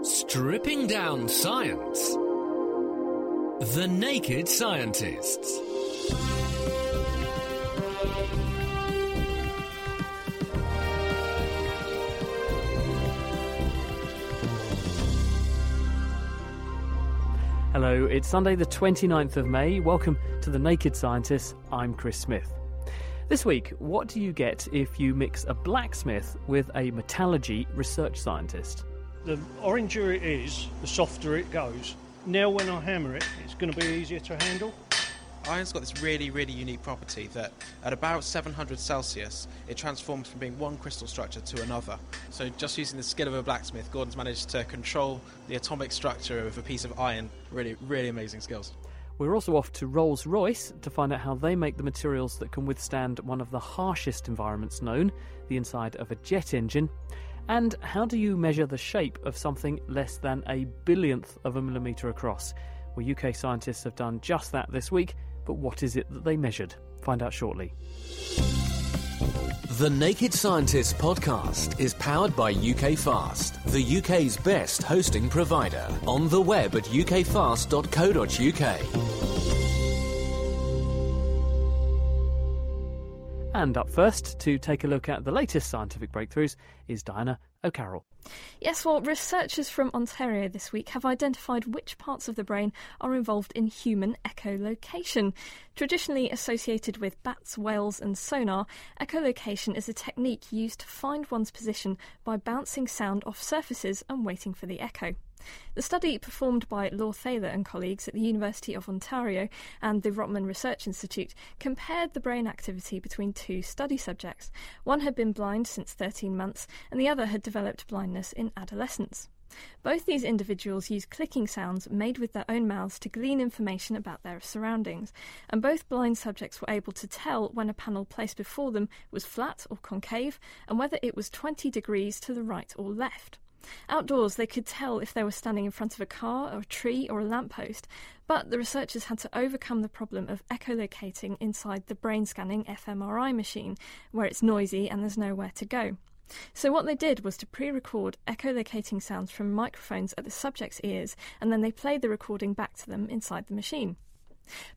Stripping down science. The Naked Scientists. Hello, it's Sunday the 29th of May. Welcome to The Naked Scientists. I'm Chris Smith. This week, what do you get if you mix a blacksmith with a metallurgy research scientist? The oranger it is, the softer it goes. Now when I hammer it, it's going to be easier to handle. Iron's got this really, really unique property that at about 700 Celsius, it transforms from being one crystal structure to another. So just using the skill of a blacksmith, Gordon's managed to control the atomic structure of a piece of iron. Really, really amazing skills. We're also off to Rolls-Royce to find out how they make the materials that can withstand one of the harshest environments known, the inside of a jet engine. And how do you measure the shape of something less than a billionth of a millimetre across? Well, UK scientists have done just that this week, but what is it that they measured? Find out shortly. The Naked Scientists podcast is powered by UK FAST, the UK's best hosting provider. On the web at ukfast.co.uk. And up first, to take a look at the latest scientific breakthroughs, is Diana O'Carroll. Yes, well, researchers from Ontario this week have identified which parts of the brain are involved in human echolocation. Traditionally associated with bats, whales and sonar, echolocation is a technique used to find one's position by bouncing sound off surfaces and waiting for the echo. The study, performed by Law Thaler and colleagues at the University of Ontario and the Rotman Research Institute, compared the brain activity between two study subjects. One had been blind since 13 months and the other had developed blindness in adolescence. Both these individuals used clicking sounds made with their own mouths to glean information about their surroundings, and both blind subjects were able to tell when a panel placed before them was flat or concave and whether it was 20 degrees to the right or left. Outdoors, they could tell if they were standing in front of a car or a tree or a lamppost, but the researchers had to overcome the problem of echolocating inside the brain-scanning fMRI machine, where it's noisy and there's nowhere to go. So what they did was to pre-record echolocating sounds from microphones at the subjects' ears, and then they played the recording back to them inside the machine.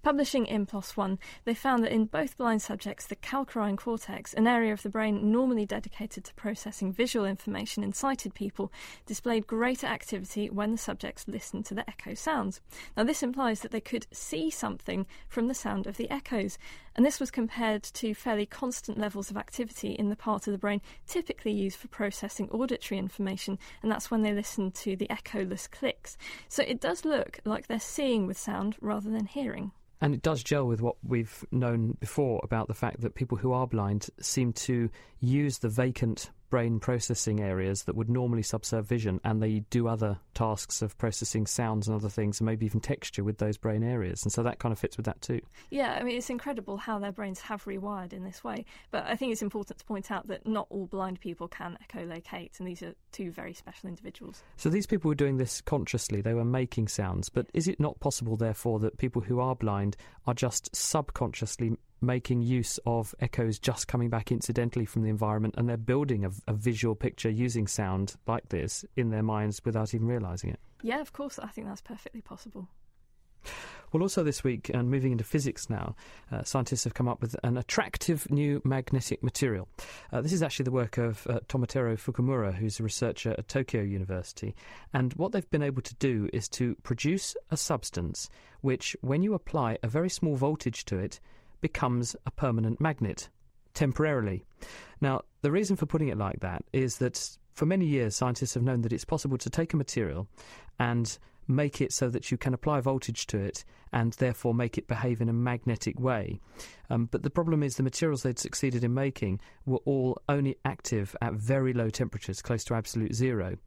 Publishing in PLOS One, they found that in both blind subjects, the calcarine cortex, an area of the brain normally dedicated to processing visual information in sighted people, displayed greater activity when the subjects listened to the echo sounds. Now, this implies that they could see something from the sound of the echoes, and this was compared to fairly constant levels of activity in the part of the brain typically used for processing auditory information, and that's when they listened to the echoless clicks. So it does look like they're seeing with sound rather than hearing. And it does gel with what we've known before about the fact that people who are blind seem to use the vacant brain processing areas that would normally subserve vision, and they do other tasks of processing sounds and other things, and maybe even texture with those brain areas. And so that kind of fits with that too. Yeah, I mean, it's incredible how their brains have rewired in this way. But I think it's important to point out that not all blind people can echolocate, and these are two very special individuals. So these people were doing this consciously. They were making sounds. But is it not possible, therefore, that people who are blind are just subconsciously making use of echoes just coming back incidentally from the environment, and they're building a visual picture using sound like this in their minds without even realising it? Yeah, of course, I think that's perfectly possible. Well, also this week, and moving into physics now, scientists have come up with an attractive new magnetic material. This is actually the work of Tomotero Fukumura, who's a researcher at Tokyo University. And what they've been able to do is to produce a substance which, when you apply a very small voltage to it, becomes a permanent magnet, temporarily. Now, the reason for putting it like that is that for many years, scientists have known that it's possible to take a material and make it so that you can apply voltage to it and therefore make it behave in a magnetic way. But the problem is the materials they'd succeeded in making were all only active at very low temperatures, close to absolute zero.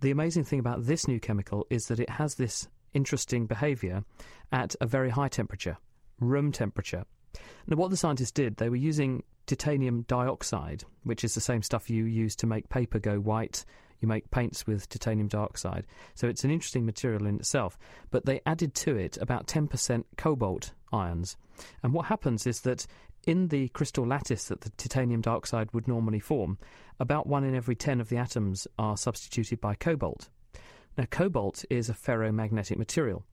The amazing thing about this new chemical is that it has this interesting behaviour at a very high temperature, room temperature. Now, what the scientists did, they were using titanium dioxide, which is the same stuff you use to make paper go white. You make paints with titanium dioxide. So it's an interesting material in itself. But they added to it about 10% cobalt ions. And what happens is that in the crystal lattice that the titanium dioxide would normally form, about 1 in every 10 of the atoms are substituted by cobalt. Now, cobalt is a ferromagnetic material.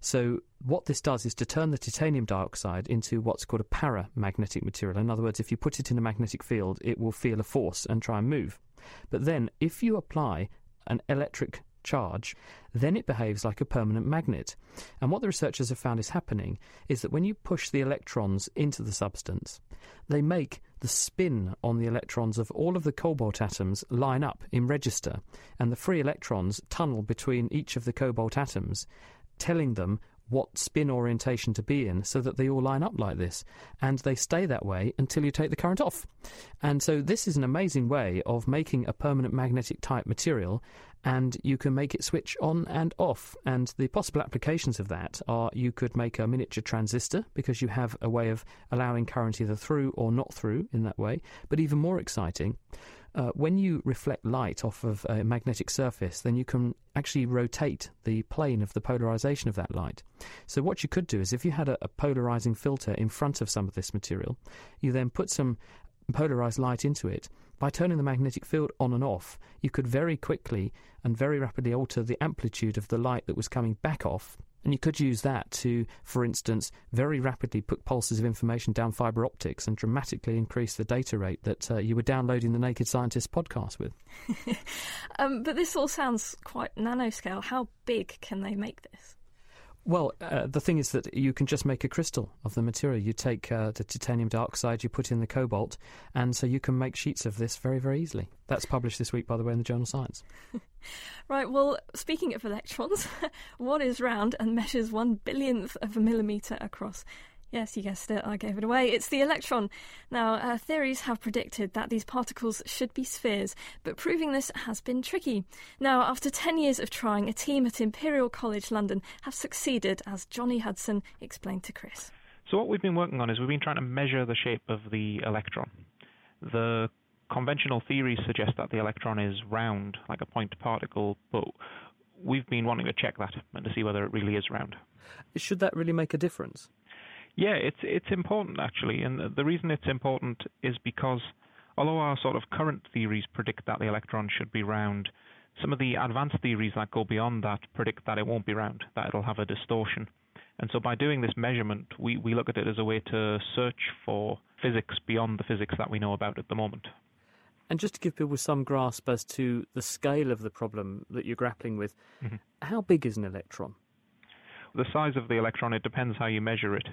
So what this does is to turn the titanium dioxide into what's called a paramagnetic material. In other words, if you put it in a magnetic field, it will feel a force and try and move. But then if you apply an electric charge, then it behaves like a permanent magnet. And what the researchers have found is happening is that when you push the electrons into the substance, they make the spin on the electrons of all of the cobalt atoms line up in register, and the free electrons tunnel between each of the cobalt atoms, telling them what spin orientation to be in so that they all line up like this, and they stay that way until you take the current off. And so this is an amazing way of making a permanent magnetic type material, and you can make it switch on and off. And the possible applications of that are you could make a miniature transistor because you have a way of allowing current either through or not through in that way. But even more exciting, when you reflect light off of a magnetic surface, then you can actually rotate the plane of the polarization of that light. So what you could do is if you had a polarizing filter in front of some of this material, you then put some polarized light into it. By turning the magnetic field on and off, you could very quickly and very rapidly alter the amplitude of the light that was coming back off. And you could use that to, for instance, very rapidly put pulses of information down fibre optics and dramatically increase the data rate that you were downloading the Naked Scientists podcast with. But this all sounds quite nanoscale. How big can they make this? Well, the thing is that you can just make a crystal of the material. You take the titanium dioxide, you put in the cobalt, and so you can make sheets of this very, very easily. That's published this week, by the way, in the journal Science. Right, well, speaking of electrons, what is round and measures 1 billionth of a millimetre across? Yes, you guessed it, I gave it away. It's the electron. Now, theories have predicted that these particles should be spheres, but proving this has been tricky. Now, after 10 years of trying, a team at Imperial College London have succeeded, as Johnny Hudson explained to Chris. So what we've been working on is we've been trying to measure the shape of the electron. The conventional theories suggest that the electron is round, like a point particle, but we've been wanting to check that and to see whether it really is round. Should that really make a difference? Yeah, it's important, actually, and the reason it's important is because although our sort of current theories predict that the electron should be round, some of the advanced theories that go beyond that predict that it won't be round, that it'll have a distortion. And so by doing this measurement, we look at it as a way to search for physics beyond the physics that we know about at the moment. And just to give people some grasp as to the scale of the problem that you're grappling with, How big is an electron? The size of the electron, it depends how you measure it.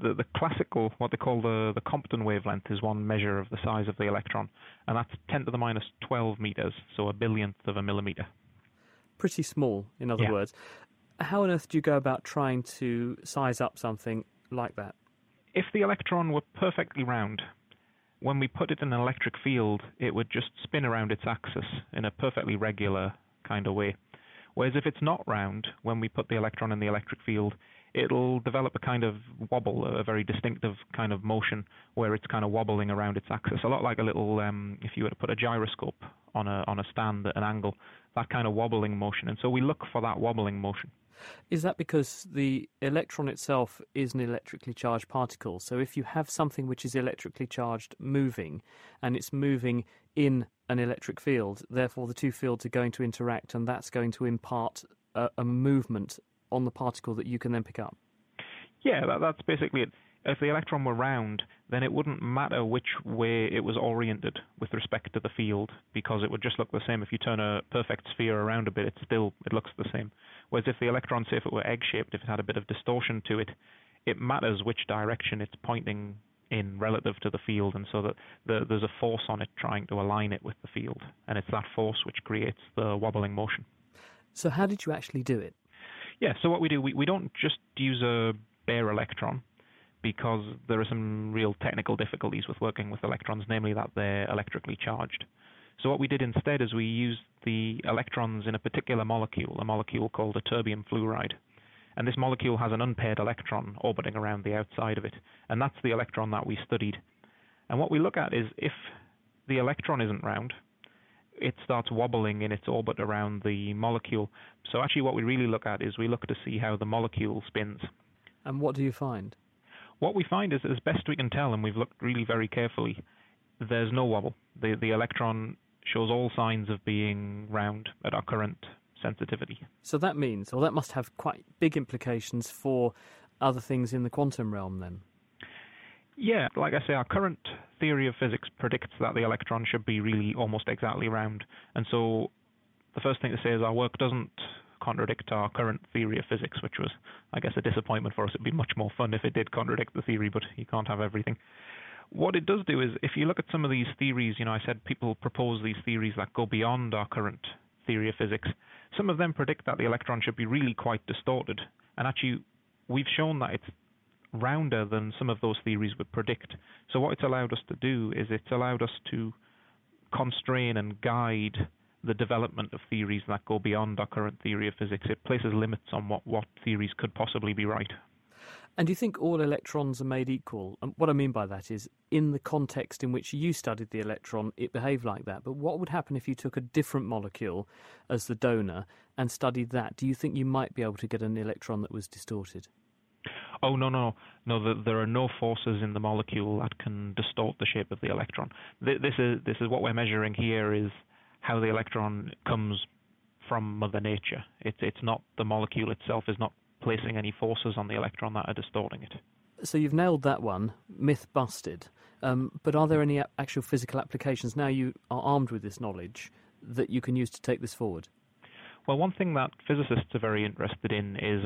The classical, what they call the Compton wavelength, is one measure of the size of the electron, and that's 10 to the minus 12 metres, so 1 billionth of a millimetre. Pretty small, in other words. How on earth do you go about trying to size up something like that? If the electron were perfectly round, when we put it in an electric field, it would just spin around its axis in a perfectly regular kind of way. Whereas if it's not round, when we put the electron in the electric field, it'll develop a kind of wobble, a very distinctive kind of motion where it's kind of wobbling around its axis, a lot like a little, if you were to put a gyroscope on a stand at an angle, that kind of wobbling motion. And so we look for that wobbling motion. Is that because the electron itself is an electrically charged particle? So if you have something which is electrically charged moving, and it's moving in an electric field, therefore the two fields are going to interact, and that's going to impart a movement on the particle that you can then pick up? Yeah, that's basically it. If the electron were round, then it wouldn't matter which way it was oriented with respect to the field, because it would just look the same. If you turn a perfect sphere around a bit, it looks the same. Whereas if the electron, say if it were egg-shaped, if it had a bit of distortion to it, it matters which direction it's pointing in relative to the field, and so that there's a force on it trying to align it with the field, and it's that force which creates the wobbling motion. So how did you actually do it? Yeah, so what we do, we don't just use a bare electron, because there are some real technical difficulties with working with electrons, namely that they're electrically charged. So what we did instead is we used the electrons in a particular molecule, a molecule called a terbium fluoride. And this molecule has an unpaired electron orbiting around the outside of it, and that's the electron that we studied. And what we look at is if the electron isn't round, it starts wobbling in its orbit around the molecule. So actually what we really look at is we look to see how the molecule spins. And what do you find? What we find is, as best we can tell, and we've looked really very carefully, there's no wobble. The electron shows all signs of being round at our current sensitivity. So that means, or that must have quite big implications for other things in the quantum realm then? Yeah, like I say, our current theory of physics predicts that the electron should be really almost exactly round. And so the first thing to say is our work doesn't contradict our current theory of physics, which was, I guess, a disappointment for us. It'd be much more fun if it did contradict the theory, but you can't have everything. What it does do is, if you look at some of these theories, I said people propose these theories that go beyond our current theory of physics. Some of them predict that the electron should be really quite distorted, and actually we've shown that it's rounder than some of those theories would predict. So what it's allowed us to do is it's allowed us to constrain and guide the development of theories that go beyond our current theory of physics. It places limits on what theories could possibly be right. And do you think all electrons are made equal? And what I mean by that is, in the context in which you studied the electron, it behaved like that. But what would happen if you took a different molecule as the donor and studied that? Do you think you might be able to get an electron that was distorted? Oh, no. There are no forces in the molecule that can distort the shape of the electron. This is what we're measuring here is how the electron comes from Mother Nature. It's not, the molecule itself is not placing any forces on the electron that are distorting it. So you've nailed that one, myth busted. But are there any actual physical applications, now you are armed with this knowledge, that you can use to take this forward? Well, one thing that physicists are very interested in is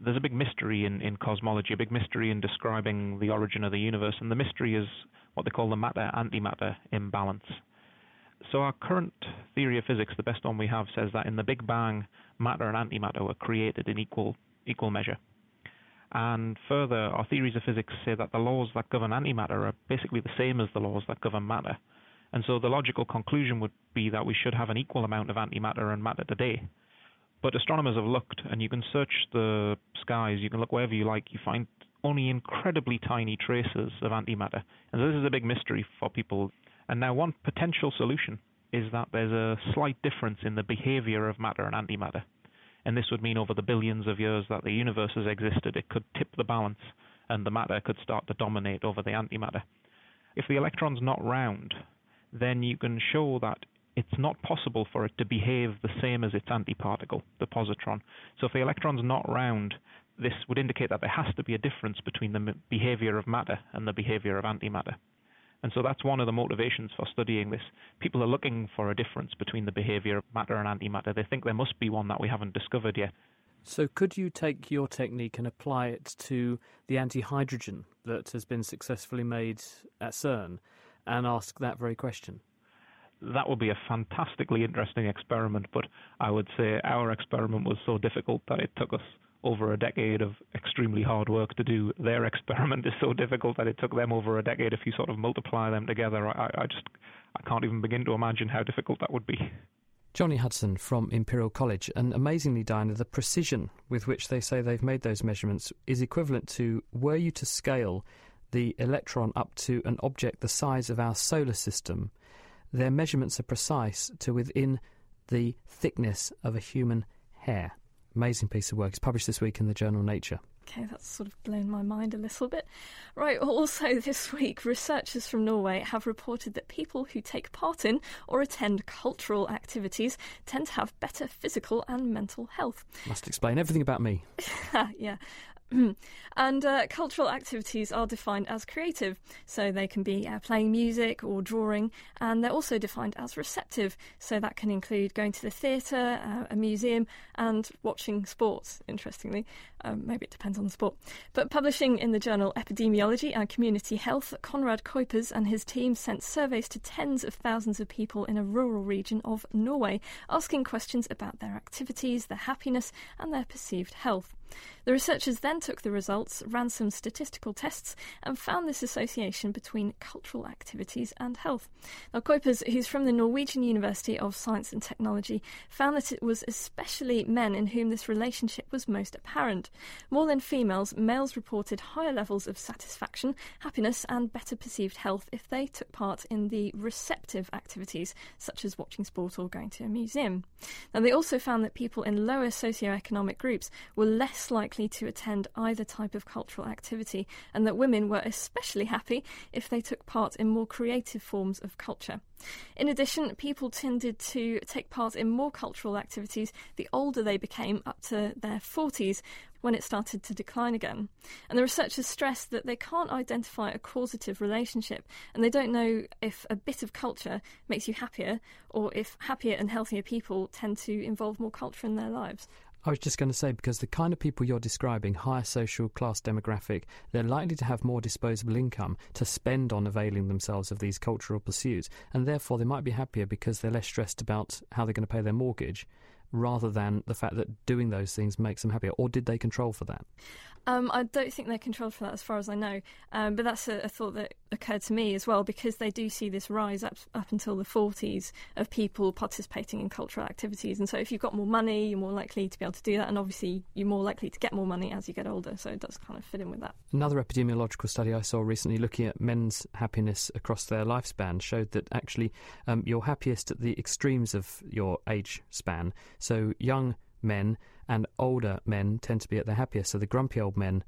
there's a big mystery in cosmology, a big mystery in describing the origin of the universe, and the mystery is what they call the matter-antimatter imbalance. So our current theory of physics, the best one we have, says that in the Big Bang, matter and antimatter were created in equal measure. And further, our theories of physics say that the laws that govern antimatter are basically the same as the laws that govern matter. And so the logical conclusion would be that we should have an equal amount of antimatter and matter today. But astronomers have looked, and you can search the skies, you can look wherever you like, you find only incredibly tiny traces of antimatter. And so this is a big mystery for people. And now one potential solution is that there's a slight difference in the behavior of matter and antimatter. And this would mean over the billions of years that the universe has existed, it could tip the balance and the matter could start to dominate over the antimatter. If the electron's not round, then you can show that it's not possible for it to behave the same as its antiparticle, the positron. So if the electron's not round, this would indicate that there has to be a difference between the behavior of matter and the behavior of antimatter. And so that's one of the motivations for studying this. People are looking for a difference between the behaviour of matter and antimatter. They think there must be one that we haven't discovered yet. So could you take your technique and apply it to the antihydrogen that has been successfully made at CERN and ask that very question? That would be a fantastically interesting experiment, but I would say our experiment was so difficult that it took us over a decade of extremely hard work to do. Their experiment is so difficult that it took them over a decade. If you sort of multiply them together, I can't even begin to imagine how difficult that would be. Johnny Hudson from Imperial College, and amazingly, Diana, the precision with which they say they've made those measurements is equivalent to, were you to scale the electron up to an object the size of our solar system, their measurements are precise to within the thickness of a human hair. Amazing piece of work. It's published this week in the journal Nature. OK, that's sort of blown my mind a little bit. Right, also this week, researchers from Norway have reported that people who take part in or attend cultural activities tend to have better physical and mental health. Must explain everything about me. Yeah. And cultural activities are defined as creative, so they can be playing music or drawing, and they're also defined as receptive, so that can include going to the theatre, a museum, and watching sports, interestingly. Maybe it depends on the sport. But publishing in the journal Epidemiology and Community Health, Konrad Kuipers and his team sent surveys to tens of thousands of people in a rural region of Norway, asking questions about their activities, their happiness, and their perceived health. The researchers then took the results, ran some statistical tests, and found this association between cultural activities and health. Now, Kuipers, who's from the Norwegian University of Science and Technology, found that it was especially men in whom this relationship was most apparent. More than females, males reported higher levels of satisfaction, happiness, and better perceived health if they took part in the receptive activities, such as watching sport or going to a museum. Now, they also found that people in lower socioeconomic groups were less likely to attend either type of cultural activity, and that women were especially happy if they took part in more creative forms of culture. In addition, people tended to take part in more cultural activities the older they became, up to their 40s, when it started to decline again. And the researchers stressed that they can't identify a causative relationship, and they don't know if a bit of culture makes you happier, or if happier and healthier people tend to involve more culture in their lives. I was just going to say, because the kind of people you're describing, higher social class demographic, they're likely to have more disposable income to spend on availing themselves of these cultural pursuits, and therefore they might be happier because they're less stressed about how they're going to pay their mortgage, rather than the fact that doing those things makes them happier. Or did they control for that? I don't think they controlled for that as far as I know, but that's a thought that occurred to me as well, because they do see this rise up until the 40s of people participating in cultural activities. And so if you've got more money, you're more likely to be able to do that, and obviously you're more likely to get more money as you get older, so it does kind of fit in with that. Another epidemiological study I saw recently looking at men's happiness across their lifespan showed that actually you're happiest at the extremes of your age span. So young men and older men tend to be at their happiest, so the grumpy old men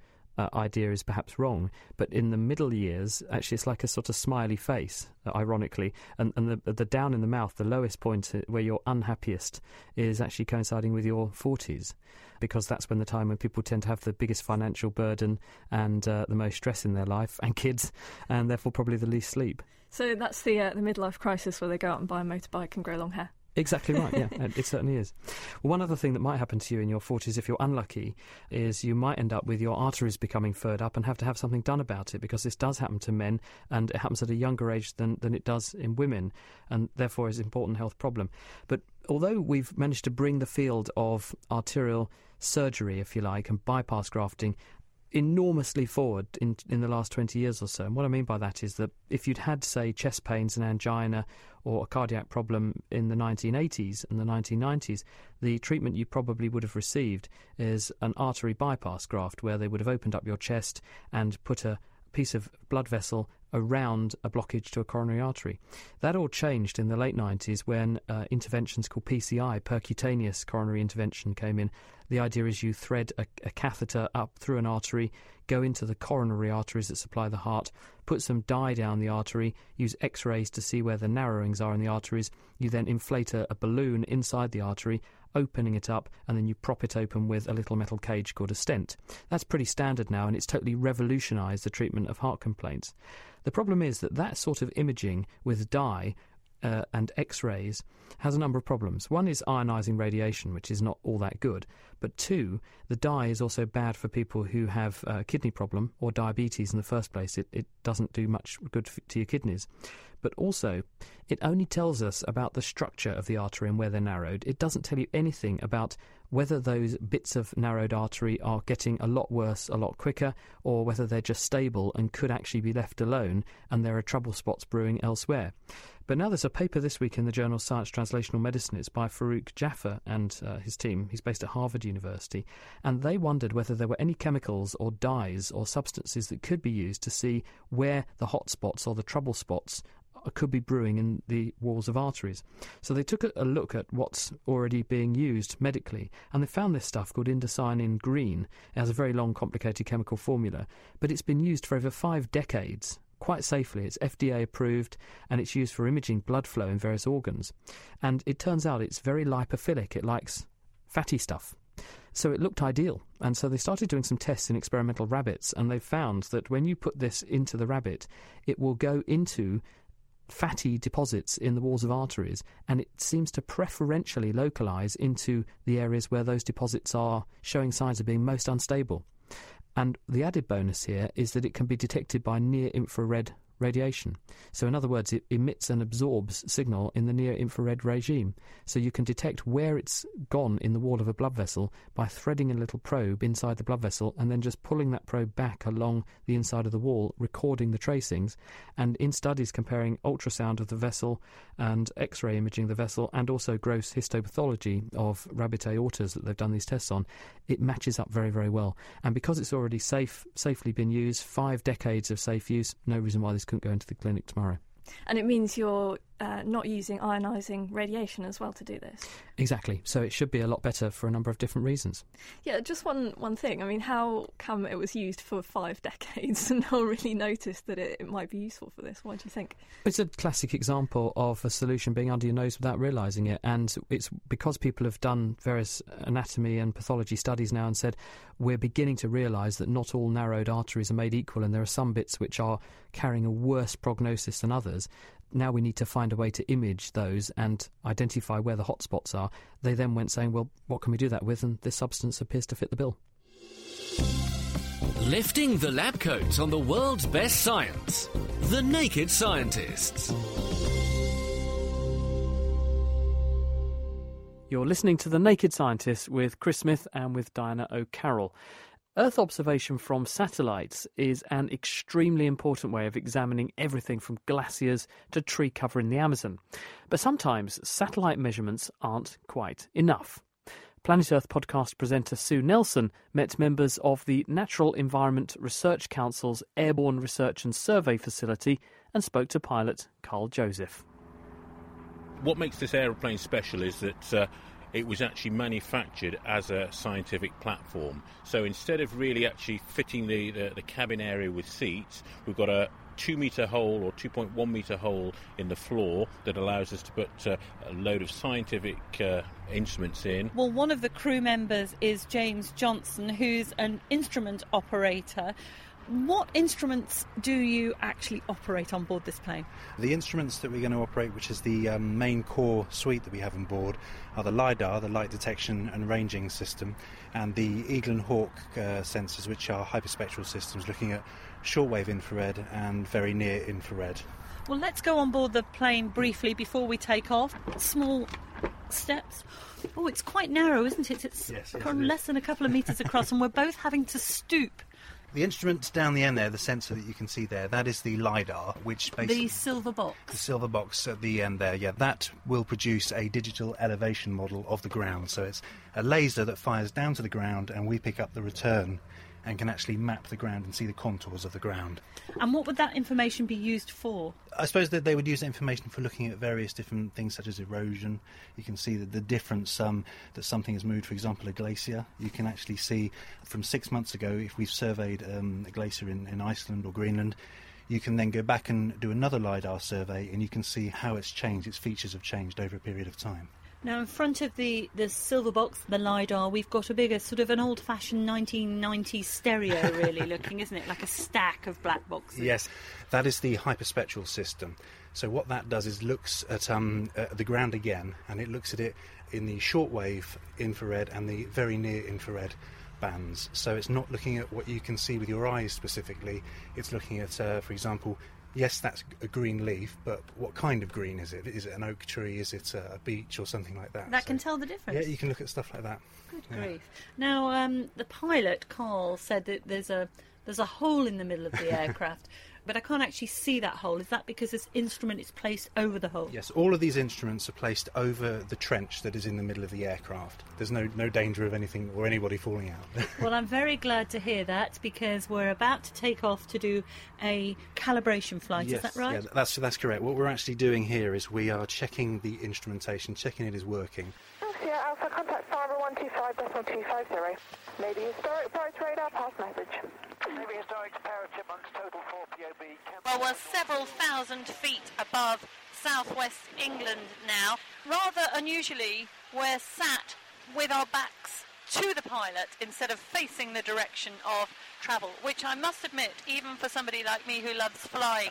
idea is perhaps wrong, but in the middle years actually it's like a sort of smiley face, ironically, and the down in the mouth, the lowest point where you're unhappiest, is actually coinciding with your 40s, because that's when the time when people tend to have the biggest financial burden and the most stress in their life, and kids, and therefore probably the least sleep. So that's the midlife crisis, where they go out and buy a motorbike and grow long hair. Exactly right, yeah, it certainly is. One other thing that might happen to you in your 40s, if you're unlucky, is you might end up with your arteries becoming furred up and have to have something done about it, because this does happen to men, and it happens at a younger age than it does in women, and therefore is an important health problem. But although we've managed to bring the field of arterial surgery, if you like, and bypass grafting enormously forward in the last 20 years or so, and what I mean by that is that if you'd had, say, chest pains and angina or a cardiac problem in the 1980s and the 1990s, the treatment you probably would have received is an artery bypass graft, where they would have opened up your chest and put a piece of blood vessel around a blockage to a coronary artery. That all changed in the late 90s when interventions called PCI, percutaneous coronary intervention, came in. The idea is you thread a catheter up through an artery, go into the coronary arteries that supply the heart, put some dye down the artery, use x-rays to see where the narrowings are in the arteries. You then inflate a balloon inside the artery, opening it up, and then you prop it open with a little metal cage called a stent. That's pretty standard now, and it's totally revolutionised the treatment of heart complaints. The problem is that sort of imaging with dye and x-rays has a number of problems. One is ionising radiation, which is not all that good, but two, the dye is also bad for people who have a kidney problem or diabetes in the first place. It doesn't do much good to your kidneys. But also, it only tells us about the structure of the artery and where they're narrowed. It doesn't tell you anything about whether those bits of narrowed artery are getting a lot worse a lot quicker, or whether they're just stable and could actually be left alone and there are trouble spots brewing elsewhere. But now there's a paper this week in the journal Science Translational Medicine. It's by Farouk Jaffa and his team. He's based at Harvard University. And they wondered whether there were any chemicals or dyes or substances that could be used to see where the hot spots or the trouble spots could be brewing in the walls of arteries. So they took a look at what's already being used medically, and they found this stuff called indocyanin green. It has a very long, complicated chemical formula, but it's been used for over 5 decades quite safely. It's FDA approved, and it's used for imaging blood flow in various organs. And it turns out it's very lipophilic. It likes fatty stuff. So it looked ideal. And so they started doing some tests in experimental rabbits, and they found that when you put this into the rabbit, it will go into fatty deposits in the walls of arteries, and it seems to preferentially localise into the areas where those deposits are showing signs of being most unstable. And the added bonus here is that it can be detected by near-infrared radiation. So in other words, it emits and absorbs signal in the near-infrared regime. So you can detect where it's gone in the wall of a blood vessel by threading a little probe inside the blood vessel and then just pulling that probe back along the inside of the wall, recording the tracings. And in studies comparing ultrasound of the vessel and X-ray imaging of the vessel and also gross histopathology of rabbit aortas that they've done these tests on, it matches up very, very well. And because it's already safely been used, 5 decades of safe use, no reason why this couldn't go into the clinic tomorrow. And it means you're not using ionising radiation as well to do this. Exactly. So it should be a lot better for a number of different reasons. Yeah, just one thing. I mean, how come it was used for 5 decades and no one really noticed that it might be useful for this? What do you think? It's a classic example of a solution being under your nose without realising it. And it's because people have done various anatomy and pathology studies now and said, we're beginning to realise that not all narrowed arteries are made equal and there are some bits which are carrying a worse prognosis than others. Now we need to find a way to image those and identify where the hotspots are. They then went saying, well, what can we do that with? And this substance appears to fit the bill. Lifting the lab coat on the world's best science. The Naked Scientists. You're listening to The Naked Scientists with Chris Smith and with Diana O'Carroll. Earth observation from satellites is an extremely important way of examining everything from glaciers to tree cover in the Amazon. But sometimes satellite measurements aren't quite enough. Planet Earth podcast presenter Sue Nelson met members of the Natural Environment Research Council's Airborne Research and Survey Facility and spoke to pilot Carl Joseph. What makes this aeroplane special is that it was actually manufactured as a scientific platform. So instead of really actually fitting the cabin area with seats, we've got a 2-metre hole or 2.1 metre hole in the floor that allows us to put a load of scientific instruments in. Well, one of the crew members is James Johnson, who's an instrument operator. What instruments do you actually operate on board this plane? The instruments that we're going to operate, which is the main core suite that we have on board, are the LiDAR, the light detection and ranging system, and the Eagle and Hawk sensors, which are hyperspectral systems looking at shortwave infrared and very near infrared. Well, let's go on board the plane briefly before we take off. Small steps. Oh, it's quite narrow, isn't it? It's less than a couple of metres across, and we're both having to stoop. The instrument down the end there, the sensor that you can see there, that is the LiDAR, which basically... The silver box. The silver box at the end there, yeah. That will produce a digital elevation model of the ground. So it's a laser that fires down to the ground and we pick up the return and can actually map the ground and see the contours of the ground. And what would that information be used for? I suppose that they would use that information for looking at various different things, such as erosion. You can see that the difference that something has moved, for example, a glacier. You can actually see from 6 months ago, if we've surveyed a glacier in Iceland or Greenland, you can then go back and do another LiDAR survey and you can see how it's changed, its features have changed over a period of time. Now, in front of the silver box, the LiDAR, we've got a bigger, sort of an old-fashioned 1990s stereo, really, looking, isn't it? Like a stack of black boxes. Yes, that is the hyperspectral system. So what that does is looks at the ground again, and it looks at it in the shortwave infrared and the very near infrared bands. So it's not looking at what you can see with your eyes specifically. It's looking at, for example... Yes, that's a green leaf, but what kind of green is it? Is it an oak tree? Is it a beech or something like that? That can tell the difference. Yeah, you can look at stuff like that. Good grief. Now, the pilot, Carl, said that there's a hole in the middle of the aircraft, but I can't actually see that hole. Is that because this instrument is placed over the hole? Yes, all of these instruments are placed over the trench that is in the middle of the aircraft. There's no danger of anything or anybody falling out. Well, I'm very glad to hear that, because we're about to take off to do a calibration flight, yes, is that right? Yeah, that's correct. What we're actually doing here is we are checking the instrumentation, checking it is working. Sierra Alpha, contact Farber 125.250. Maybe historic bright radar, pass message. Maybe historic parachumonks, total 4 POB. Well, we're several thousand feet above southwest England now. Rather unusually, we're sat with our backs to the pilot instead of facing the direction of travel, which I must admit, even for somebody like me who loves flying,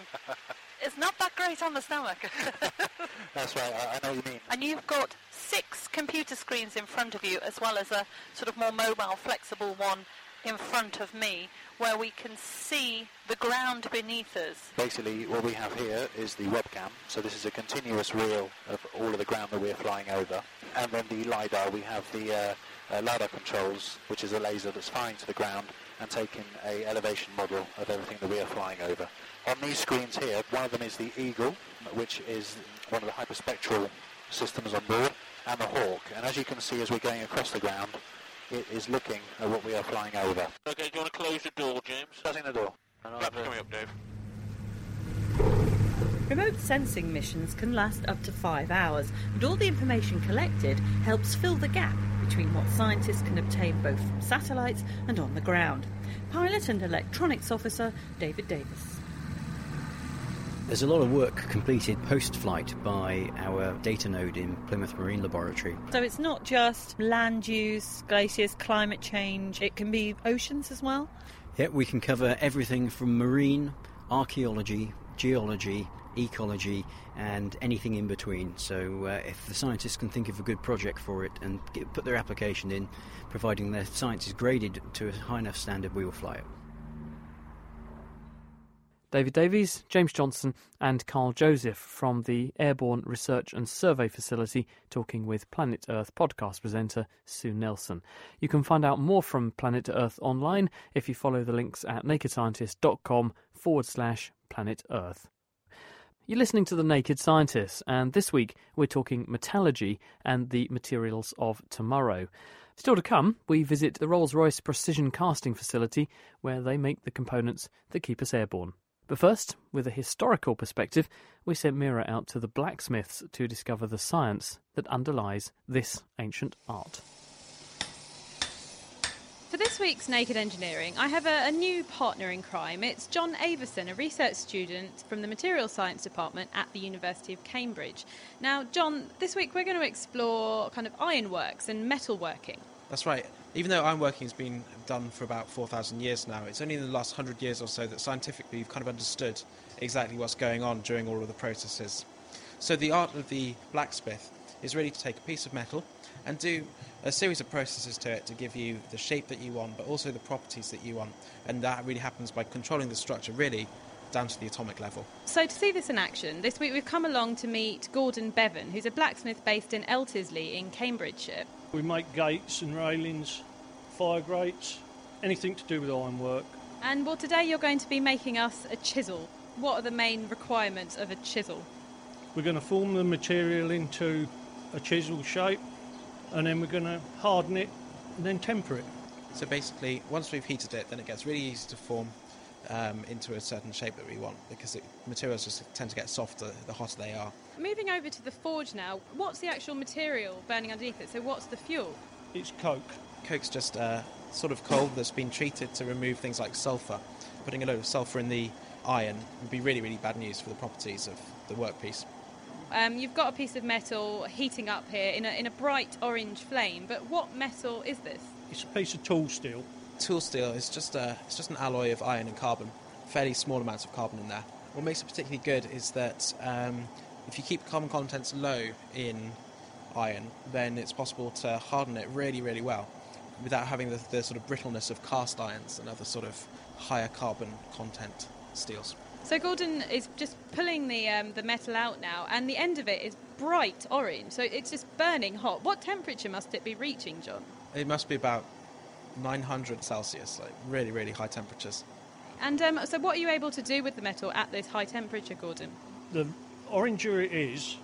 is not that great on the stomach. That's right, I know what you mean. And you've got 6 computer screens in front of you, as well as a sort of more mobile, flexible one in front of me, where we can see the ground beneath us. Basically, what we have here is the webcam. So this is a continuous reel of all of the ground that we're flying over. And then the LiDAR, we have the LiDAR controls, which is a laser that's flying to the ground and taking an elevation model of everything that we are flying over. On these screens here, one of them is the Eagle, which is one of the hyperspectral systems on board, and the Hawk. And as you can see, as we're going across the ground, it is looking at what we are flying over. Okay, do you want to close the door, James? Closing the door. That's coming up, Dave. Remote sensing missions can last up to 5 hours, and all the information collected helps fill the gap between what scientists can obtain both from satellites and on the ground. Pilot and electronics officer David Davis. There's a lot of work completed post-flight by our data node in Plymouth Marine Laboratory. So it's not just land use, glaciers, climate change, it can be oceans as well? Yeah, we can cover everything from marine, archaeology, geology, ecology and anything in between. So if the scientists can think of a good project for it and put their application in, providing their science is graded to a high enough standard, we will fly it. David Davies, James Johnson and Carl Joseph from the Airborne Research and Survey Facility talking with Planet Earth podcast presenter Sue Nelson. You can find out more from Planet Earth online if you follow the links at nakedscientist.com/planet Earth. You're listening to The Naked Scientists, and this week we're talking metallurgy and the materials of tomorrow. Still to come, we visit the Rolls-Royce Precision Casting Facility, where they make the components that keep us airborne. But first, with a historical perspective, we sent Mira out to the blacksmiths to discover the science that underlies this ancient art. For this week's Naked Engineering, I have a new partner in crime. It's John Aveson, a research student from the Material Science Department at the University of Cambridge. Now, John, this week we're going to explore kind of ironworks and metalworking. That's right. Even though ironworking has been done for about 4,000 years now, it's only in the last 100 years or so that scientifically we've kind of understood exactly what's going on during all of the processes. So the art of the blacksmith is really to take a piece of metal and do a series of processes to it to give you the shape that you want, but also the properties that you want. And that really happens by controlling the structure, really, down to the atomic level. So to see this in action, this week we've come along to meet Gordon Bevan, who's a blacksmith based in Eltislie in Cambridgeshire. We make gates and railings, fire grates, anything to do with ironwork. And well, today you're going to be making us a chisel. What are the main requirements of a chisel? We're going to form the material into a chisel shape, and then we're going to harden it and then temper it. So basically, once we've heated it, then it gets really easy to form into a certain shape that we want, because materials just tend to get softer the hotter they are. Moving over to the forge now, what's the actual material burning underneath it? So what's the fuel? It's coke. Coke's just a sort of coal that's been treated to remove things like sulphur. Putting a load of sulphur in the iron would be really, really bad news for the properties of the workpiece. You've got a piece of metal heating up here in a bright orange flame, but what metal is this? It's a piece of tool steel. Tool steel is just an alloy of iron and carbon, fairly small amounts of carbon in there. What makes it particularly good is that if you keep carbon contents low in iron, then it's possible to harden it really, really well without having the sort of brittleness of cast irons and other sort of higher carbon content steels. So Gordon is just pulling the metal out now, and the end of it is bright orange, so it's just burning hot. What temperature must it be reaching, John? It must be about 900 Celsius, like really, really high temperatures. And so what are you able to do with the metal at this high temperature, Gordon? The oranger it is,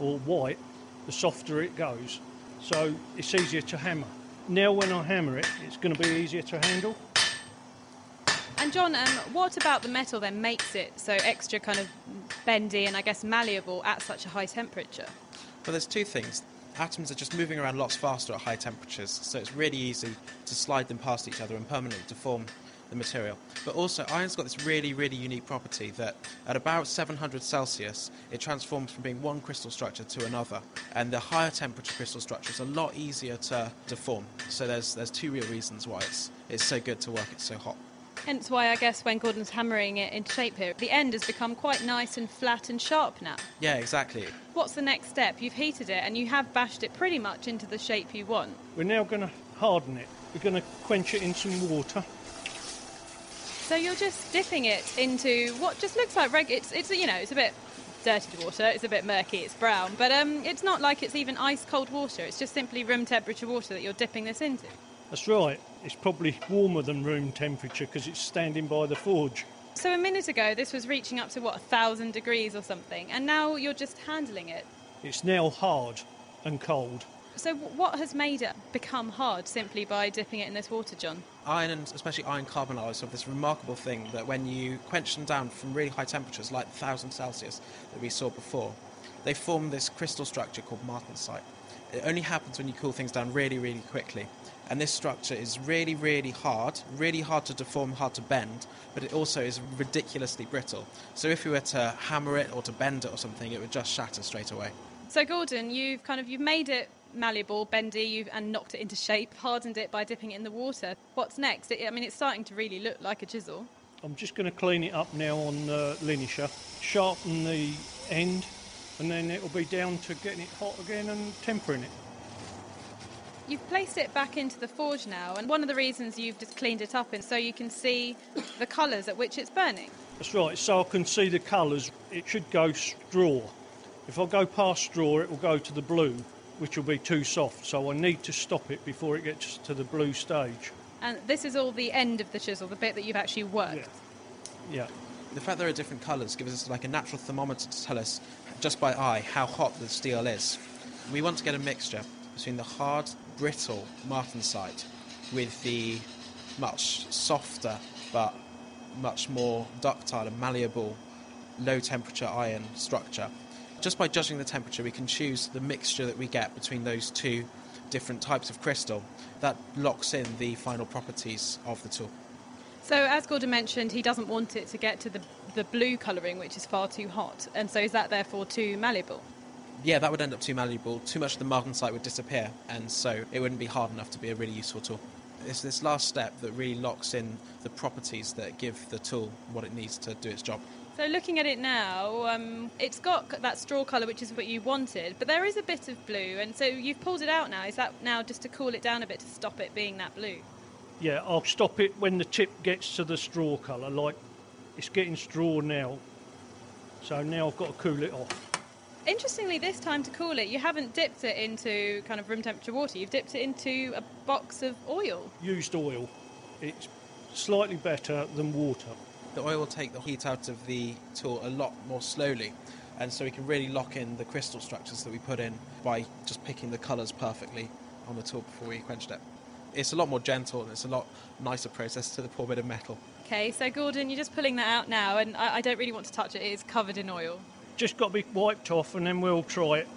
or white, the softer it goes, so it's easier to hammer. Now when I hammer it, it's going to be easier to handle. And John, what about the metal then makes it so extra kind of bendy and I guess malleable at such a high temperature? Well, there's two things. Atoms are just moving around lots faster at high temperatures, so it's really easy to slide them past each other and permanently to form the material. But also, iron's got this really, really unique property that at about 700 Celsius, it transforms from being one crystal structure to another. And the higher temperature crystal structure is a lot easier to form. So there's two real reasons why it's so good to work it so hot. Hence why I guess when Gordon's hammering it into shape here, the end has become quite nice and flat and sharp now. Yeah, exactly. What's the next step? You've heated it and you have bashed it pretty much into the shape you want. We're now going to harden it. We're going to quench it in some water. So you're just dipping it into what just looks like regular... It's you know, it's a bit dirty water, it's a bit murky, it's brown, but it's not like it's even ice-cold water. It's just simply room temperature water that you're dipping this into. That's right. It's probably warmer than room temperature because it's standing by the forge. So a minute ago, this was reaching up to, 1,000 degrees or something, and now you're just handling it. It's now hard and cold. So what has made it become hard simply by dipping it in this water, John? Iron, and especially iron carbonyls, have this remarkable thing that when you quench them down from really high temperatures, like 1,000 Celsius that we saw before, they form this crystal structure called martensite. It only happens when you cool things down really, really quickly. And this structure is really, really hard to deform, hard to bend, but it also is ridiculously brittle. So if you were to hammer it or to bend it or something, it would just shatter straight away. So Gordon, you've made it malleable, bendy, and knocked it into shape, hardened it by dipping it in the water. What's next? It's starting to really look like a chisel. I'm just going to clean it up now on linisher, sharpen the end, and then it'll be down to getting it hot again and tempering it. You've placed it back into the forge now, and one of the reasons you've just cleaned it up is so you can see the colours at which it's burning. That's right, so I can see the colours. It should go straw. If I go past straw, it will go to the blue, which will be too soft, so I need to stop it before it gets to the blue stage. And this is all the end of the chisel, the bit that you've actually worked? Yeah. The fact there are different colours gives us like a natural thermometer to tell us, just by eye, how hot the steel is. We want to get a mixture between the hard, brittle martensite with the much softer but much more ductile and malleable low-temperature iron structure. Just by judging the temperature, we can choose the mixture that we get between those two different types of crystal. That locks in the final properties of the tool. So, as Gordon mentioned, he doesn't want it to get to the blue colouring, which is far too hot, and so is that therefore too malleable? Yeah, that would end up too malleable. Too much of the martensite would disappear, and so it wouldn't be hard enough to be a really useful tool. It's this last step that really locks in the properties that give the tool what it needs to do its job. So looking at it now, it's got that straw colour, which is what you wanted, but there is a bit of blue, and so you've pulled it out now. Is that now just to cool it down a bit to stop it being that blue? Yeah, I'll stop it when the tip gets to the straw colour, like it's getting straw now. So now I've got to cool it off. Interestingly, this time to cool it, you haven't dipped it into kind of room temperature water. You've dipped it into a box of oil. Used oil. It's slightly better than water. The oil will take the heat out of the tool a lot more slowly, and so we can really lock in the crystal structures that we put in by just picking the colours perfectly on the tool before we quenched it. It's a lot more gentle and it's a lot nicer process to the poor bit of metal. OK, so Gordon, you're just pulling that out now, and I don't really want to touch it. It is covered in oil. Just got to be wiped off and then we'll try it.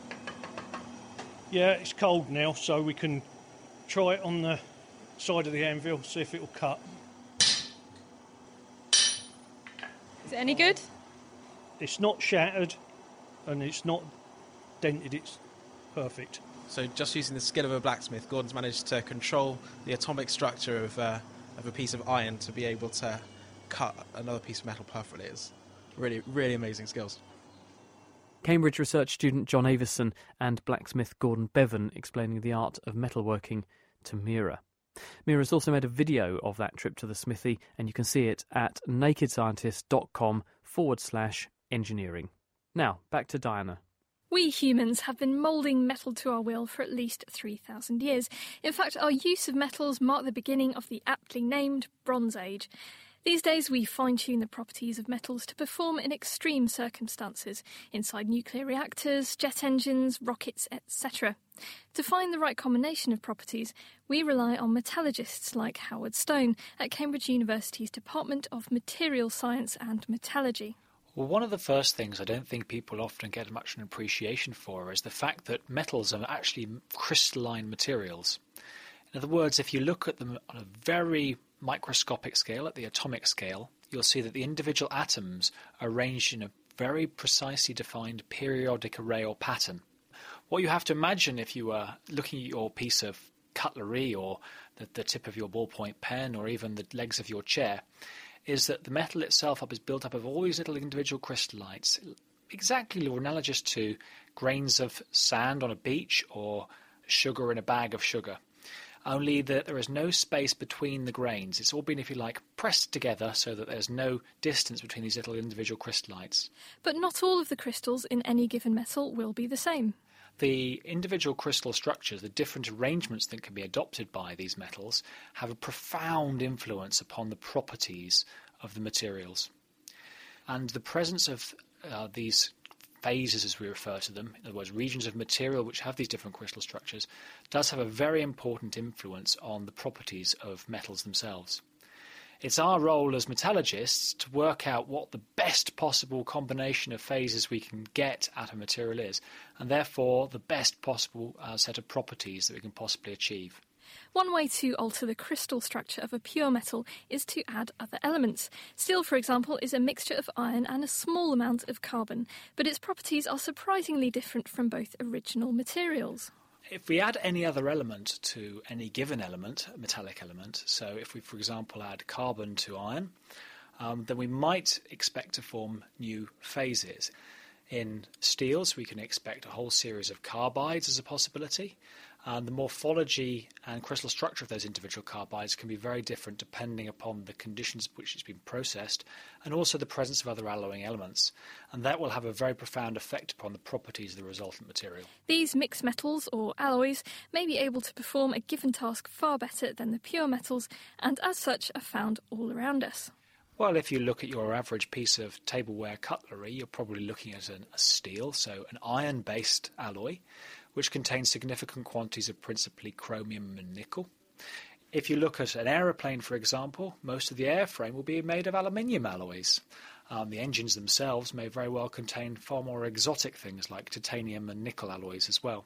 Yeah, it's cold now, so we can try it on the side of the anvil, see if it'll cut. Is it any good? It's not shattered and it's not dented, it's perfect. So just using the skill of a blacksmith, Gordon's managed to control the atomic structure of a piece of iron to be able to cut another piece of metal perfectly. It's really, really amazing skills. Cambridge research student John Aveson and blacksmith Gordon Bevan explaining the art of metalworking to Mira. Mira's also made a video of that trip to the smithy, and you can see it at nakedscientist.com/engineering. Now, back to Diana. We humans have been moulding metal to our will for at least 3,000 years. In fact, our use of metals marked the beginning of the aptly named Bronze Age. These days we fine-tune the properties of metals to perform in extreme circumstances, inside nuclear reactors, jet engines, rockets, etc. To find the right combination of properties, we rely on metallurgists like Howard Stone at Cambridge University's Department of Material Science and Metallurgy. Well, one of the first things I don't think people often get much of an appreciation for is the fact that metals are actually crystalline materials. In other words, if you look at them on a very microscopic scale, at the atomic scale, you'll see that the individual atoms are arranged in a very precisely defined periodic array or pattern. What you have to imagine if you are looking at your piece of cutlery or the tip of your ballpoint pen or even the legs of your chair is that the metal itself is built up of all these little individual crystallites, exactly analogous to grains of sand on a beach or sugar in a bag of sugar, only that there is no space between the grains. It's all been, if you like, pressed together so that there's no distance between these little individual crystallites. But not all of the crystals in any given metal will be the same. The individual crystal structures, the different arrangements that can be adopted by these metals, have a profound influence upon the properties of the materials. And the presence of these phases, as we refer to them, in other words, regions of material which have these different crystal structures, does have a very important influence on the properties of metals themselves. It's our role as metallurgists to work out what the best possible combination of phases we can get out of material is, and therefore the best possible set of properties that we can possibly achieve. One way to alter the crystal structure of a pure metal is to add other elements. Steel, for example, is a mixture of iron and a small amount of carbon, but its properties are surprisingly different from both original materials. If we add any other element to any given element, metallic element, so if we, for example, add carbon to iron, then we might expect to form new phases. In steels, we can expect a whole series of carbides as a possibility, and the morphology and crystal structure of those individual carbides can be very different depending upon the conditions in which it's been processed and also the presence of other alloying elements. And that will have a very profound effect upon the properties of the resultant material. These mixed metals, or alloys, may be able to perform a given task far better than the pure metals and as such are found all around us. Well, if you look at your average piece of tableware cutlery, you're probably looking at a steel, so an iron-based alloy, which contains significant quantities of principally chromium and nickel. If you look at an aeroplane, for example, most of the airframe will be made of aluminium alloys. The engines themselves may very well contain far more exotic things like titanium and nickel alloys as well.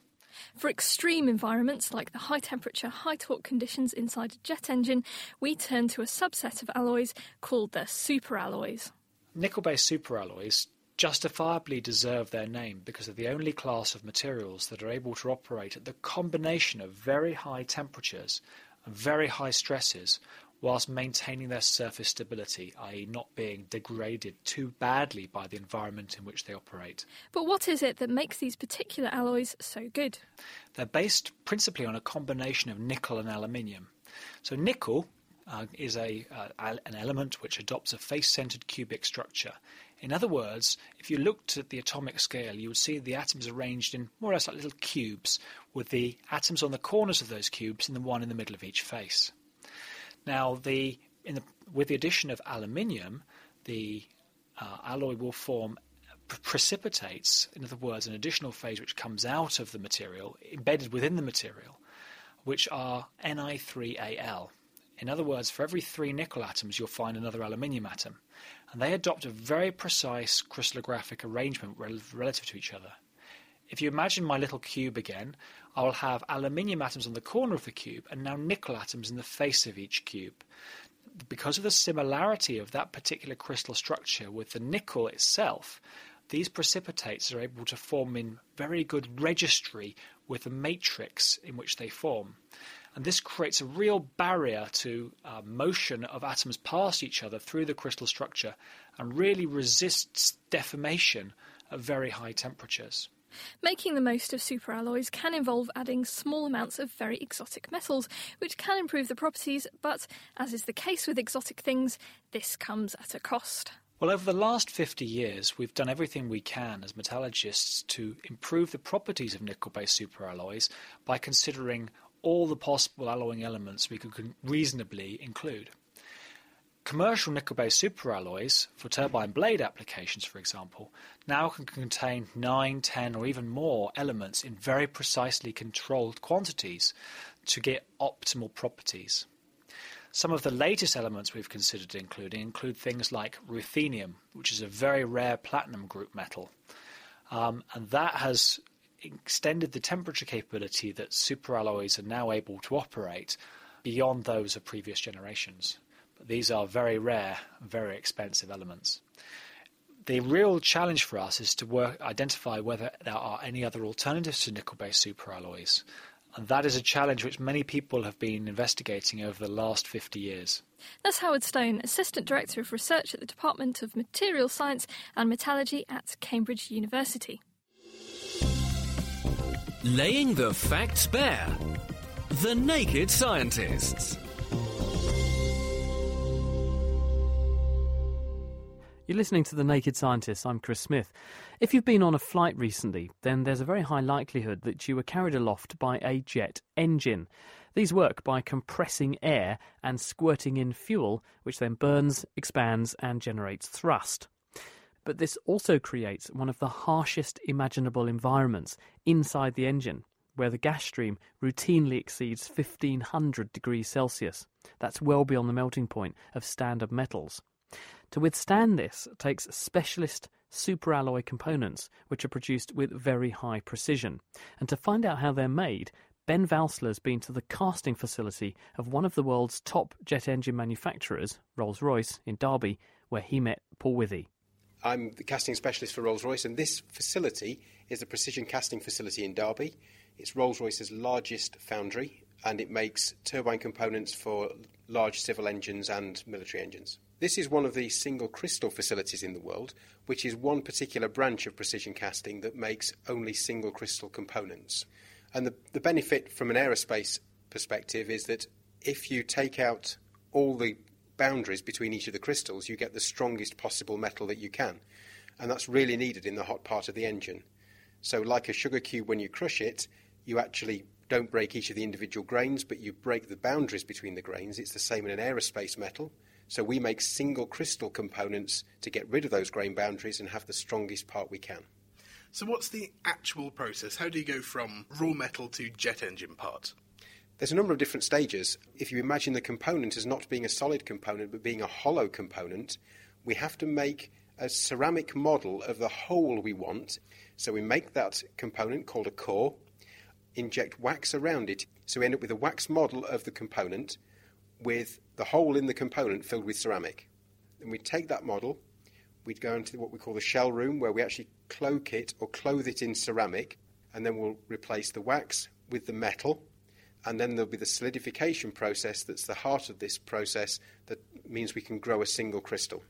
For extreme environments like the high-temperature, high-torque conditions inside a jet engine, we turn to a subset of alloys called the superalloys. Nickel-based superalloys justifiably deserve their name because they're the only class of materials that are able to operate at the combination of very high temperatures and very high stresses whilst maintaining their surface stability, i.e. not being degraded too badly by the environment in which they operate. But what is it that makes these particular alloys so good? They're based principally on a combination of nickel and aluminium. So nickel is an element which adopts a face-centred cubic structure. In other words, if you looked at the atomic scale, you would see the atoms arranged in more or less like little cubes, with the atoms on the corners of those cubes and the one in the middle of each face. Now, with the addition of aluminium, the alloy will form precipitates, in other words, an additional phase which comes out of the material, embedded within the material, which are Ni3Al. In other words, for every 3 nickel atoms, you'll find another aluminium atom. And they adopt a very precise crystallographic arrangement relative to each other. If you imagine my little cube again, I will have aluminium atoms on the corner of the cube and now nickel atoms in the face of each cube. Because of the similarity of that particular crystal structure with the nickel itself, these precipitates are able to form in very good registry with the matrix in which they form. And this creates a real barrier to motion of atoms past each other through the crystal structure and really resists deformation at very high temperatures. Making the most of superalloys can involve adding small amounts of very exotic metals, which can improve the properties, but, as is the case with exotic things, this comes at a cost. Well, over the last 50 years, we've done everything we can as metallurgists to improve the properties of nickel-based superalloys by considering all the possible alloying elements we could reasonably include. Commercial nickel-based superalloys, for turbine blade applications for example, now can contain 9, 10 or even more elements in very precisely controlled quantities to get optimal properties. Some of the latest elements we've considered include things like ruthenium, which is a very rare platinum group metal, and that has extended the temperature capability that superalloys are now able to operate beyond those of previous generations. But these are very rare, very expensive elements. The real challenge for us is to identify whether there are any other alternatives to nickel-based superalloys. And that is a challenge which many people have been investigating over the last 50 years. That's Howard Stone, Assistant Director of Research at the Department of Material Science and Metallurgy at Cambridge University. Laying the facts bare. The Naked Scientists. You're listening to The Naked Scientists. I'm Chris Smith. If you've been on a flight recently, then there's a very high likelihood that you were carried aloft by a jet engine. These work by compressing air and squirting in fuel, which then burns, expands, and generates thrust. But this also creates one of the harshest imaginable environments inside the engine, where the gas stream routinely exceeds 1,500 degrees Celsius. That's well beyond the melting point of standard metals. To withstand this takes specialist superalloy components, which are produced with very high precision. And to find out how they're made, Ben Valsler's been to the casting facility of one of the world's top jet engine manufacturers, Rolls-Royce, in Derby, where he met Paul Withy. I'm the casting specialist for Rolls-Royce, and this facility is the precision casting facility in Derby. It's Rolls-Royce's largest foundry, and it makes turbine components for large civil engines and military engines. This is one of the single crystal facilities in the world, which is one particular branch of precision casting that makes only single crystal components. And the benefit from an aerospace perspective is that if you take out all the boundaries between each of the crystals, you get the strongest possible metal that you can. And that's really needed in the hot part of the engine. So like a sugar cube, when you crush it, you actually don't break each of the individual grains, but you break the boundaries between the grains. It's the same in an aerospace metal. So we make single crystal components to get rid of those grain boundaries and have the strongest part we can. So what's the actual process? How do you go from raw metal to jet engine part? There's a number of different stages. If you imagine the component as not being a solid component but being a hollow component, we have to make a ceramic model of the hole we want. So we make that component called a core, inject wax around it, so we end up with a wax model of the component with the hole in the component filled with ceramic. Then we'd take that model, we'd go into what we call the shell room, where we actually cloak it or clothe it in ceramic, and then we'll replace the wax with the metal, and then there'll be the solidification process that's the heart of this process that means we can grow a single crystal.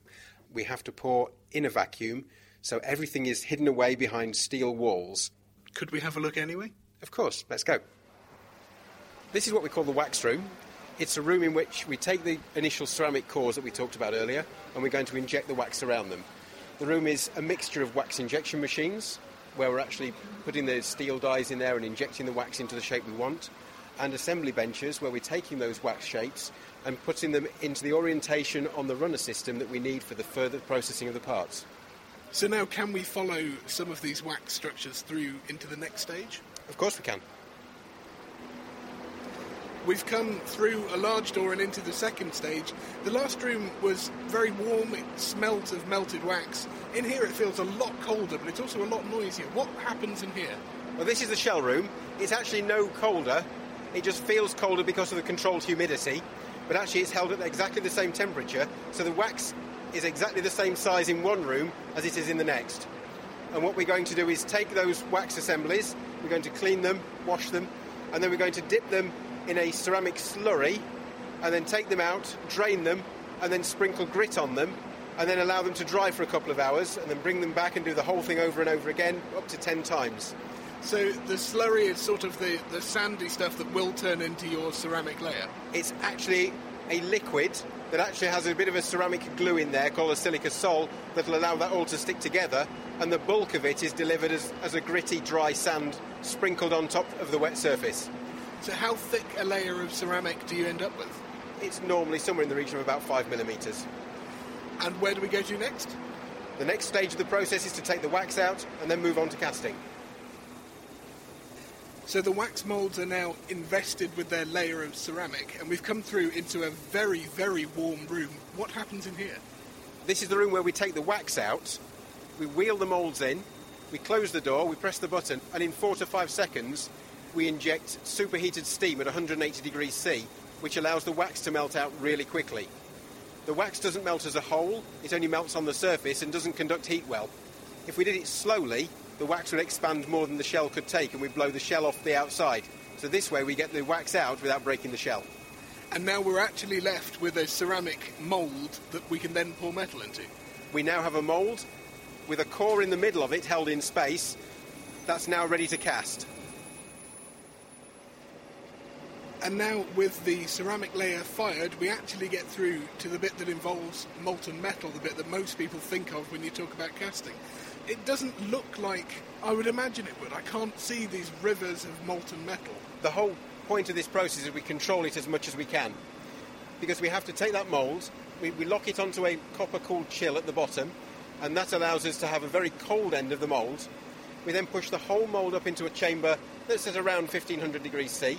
We have to pour in a vacuum, so everything is hidden away behind steel walls. Could we have a look anyway? Of course, let's go. This is what we call the wax room. It's a room in which we take the initial ceramic cores that we talked about earlier and we're going to inject the wax around them. The room is a mixture of wax injection machines where we're actually putting the steel dies in there and injecting the wax into the shape we want, and assembly benches where we're taking those wax shapes and putting them into the orientation on the runner system that we need for the further processing of the parts. So now can we follow some of these wax structures through into the next stage? Of course we can. We've come through a large door and into the second stage. The last room was very warm, it smelt of melted wax. In here it feels a lot colder, but it's also a lot noisier. What happens in here? Well, this is the shell room. It's actually no colder. It just feels colder because of the controlled humidity, but actually it's held at exactly the same temperature, so the wax is exactly the same size in one room as it is in the next. And what we're going to do is take those wax assemblies, we're going to clean them, wash them, and then we're going to dip them in a ceramic slurry and then take them out, drain them, and then sprinkle grit on them and then allow them to dry for a couple of hours and then bring them back and do the whole thing over and over again up to 10 times. So the slurry is sort of the sandy stuff that will turn into your ceramic layer? It's actually a liquid that actually has a bit of a ceramic glue in there called a silica sol that'll allow that all to stick together, and the bulk of it is delivered as a gritty dry sand sprinkled on top of the wet surface. So how thick a layer of ceramic do you end up with? It's normally somewhere in the region of about 5 millimetres. And where do we go to next? The next stage of the process is to take the wax out and then move on to casting. So the wax moulds are now invested with their layer of ceramic, and we've come through into a very, very warm room. What happens in here? This is the room where we take the wax out, we wheel the moulds in, we close the door, we press the button, and in 4 to 5 seconds we inject superheated steam at 180 degrees C which allows the wax to melt out really quickly. The wax doesn't melt as a whole, it only melts on the surface and doesn't conduct heat well. If we did it slowly, the wax would expand more than the shell could take and we'd blow the shell off the outside. So this way we get the wax out without breaking the shell. And now we're actually left with a ceramic mould that we can then pour metal into. We now have a mould with a core in the middle of it held in space that's now ready to cast. And now with the ceramic layer fired, we actually get through to the bit that involves molten metal, the bit that most people think of when you talk about casting. It doesn't look like I would imagine it would. I can't see these rivers of molten metal. The whole point of this process is we control it as much as we can, because we have to take that mould, we lock it onto a copper-cooled chill at the bottom, and that allows us to have a very cold end of the mould. We then push the whole mould up into a chamber that's at around 1500 degrees C,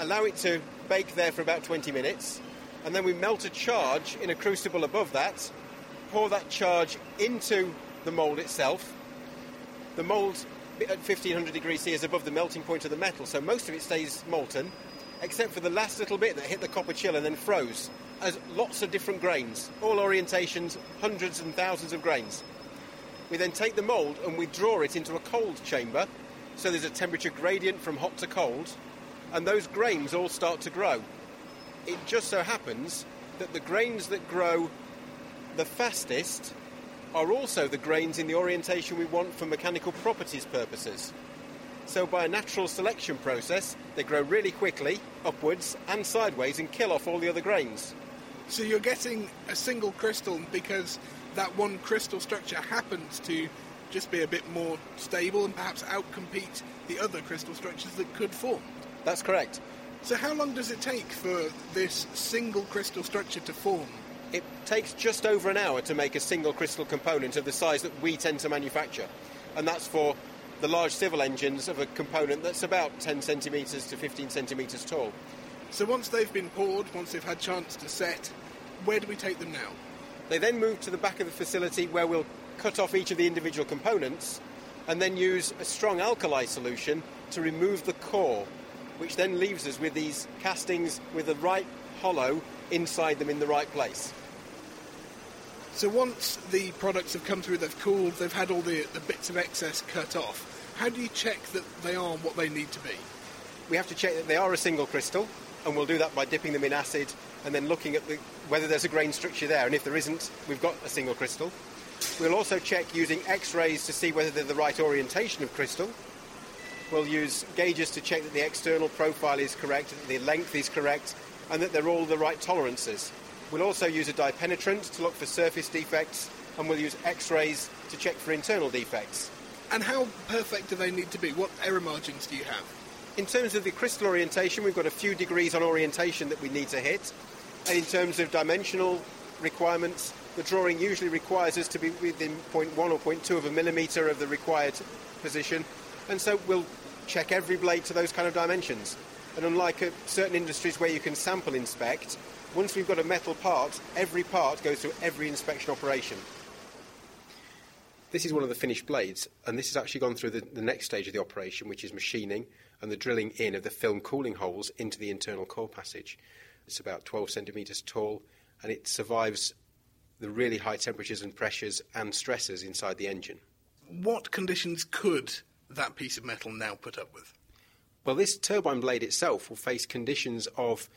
allow it to bake there for about 20 minutes, and then we melt a charge in a crucible above that, pour that charge into the mould itself. The mould at 1500 degrees C is above the melting point of the metal, so most of it stays molten, except for the last little bit that hit the copper chill and then froze, as lots of different grains, all orientations, hundreds and thousands of grains. We then take the mould and we draw it into a cold chamber, so there's a temperature gradient from hot to cold, and those grains all start to grow. It just so happens that the grains that grow the fastest are also the grains in the orientation we want for mechanical properties purposes. So by a natural selection process, they grow really quickly, upwards and sideways, and kill off all the other grains. So you're getting a single crystal because that one crystal structure happens to just be a bit more stable and perhaps outcompete the other crystal structures that could form. That's correct. So how long does it take for this single crystal structure to form? It takes just over an hour to make a single crystal component of the size that we tend to manufacture. And that's for the large civil engines of a component that's about 10 centimetres to 15 centimetres tall. So once they've been poured, once they've had chance to set, where do we take them now? They then move to the back of the facility where we'll cut off each of the individual components and then use a strong alkali solution to remove the core, which then leaves us with these castings with the right hollow inside them in the right place. So once the products have come through, they've cooled, they've had all the bits of excess cut off, how do you check that they are what they need to be? We have to check that they are a single crystal, and we'll do that by dipping them in acid and then looking at whether there's a grain structure there, and if there isn't, we've got a single crystal. We'll also check using X-rays to see whether they're the right orientation of crystal. We'll use gauges to check that the external profile is correct, that the length is correct, and that they're all the right tolerances. We'll also use a dye penetrant to look for surface defects, and we'll use X-rays to check for internal defects. And how perfect do they need to be? What error margins do you have? In terms of the crystal orientation, we've got a few degrees on orientation that we need to hit. And in terms of dimensional requirements, the drawing usually requires us to be within 0.1 or 0.2 of a millimetre of the required position. And so we'll check every blade to those kind of dimensions. And unlike certain industries where you can sample inspect, once we've got a metal part, every part goes through every inspection operation. This is one of the finished blades, and this has actually gone through the next stage of the operation, which is machining and the drilling in of the film cooling holes into the internal core passage. It's about 12 centimetres tall, and it survives the really high temperatures and pressures and stresses inside the engine. What conditions could that piece of metal now put up with? Well, this turbine blade itself will face conditions of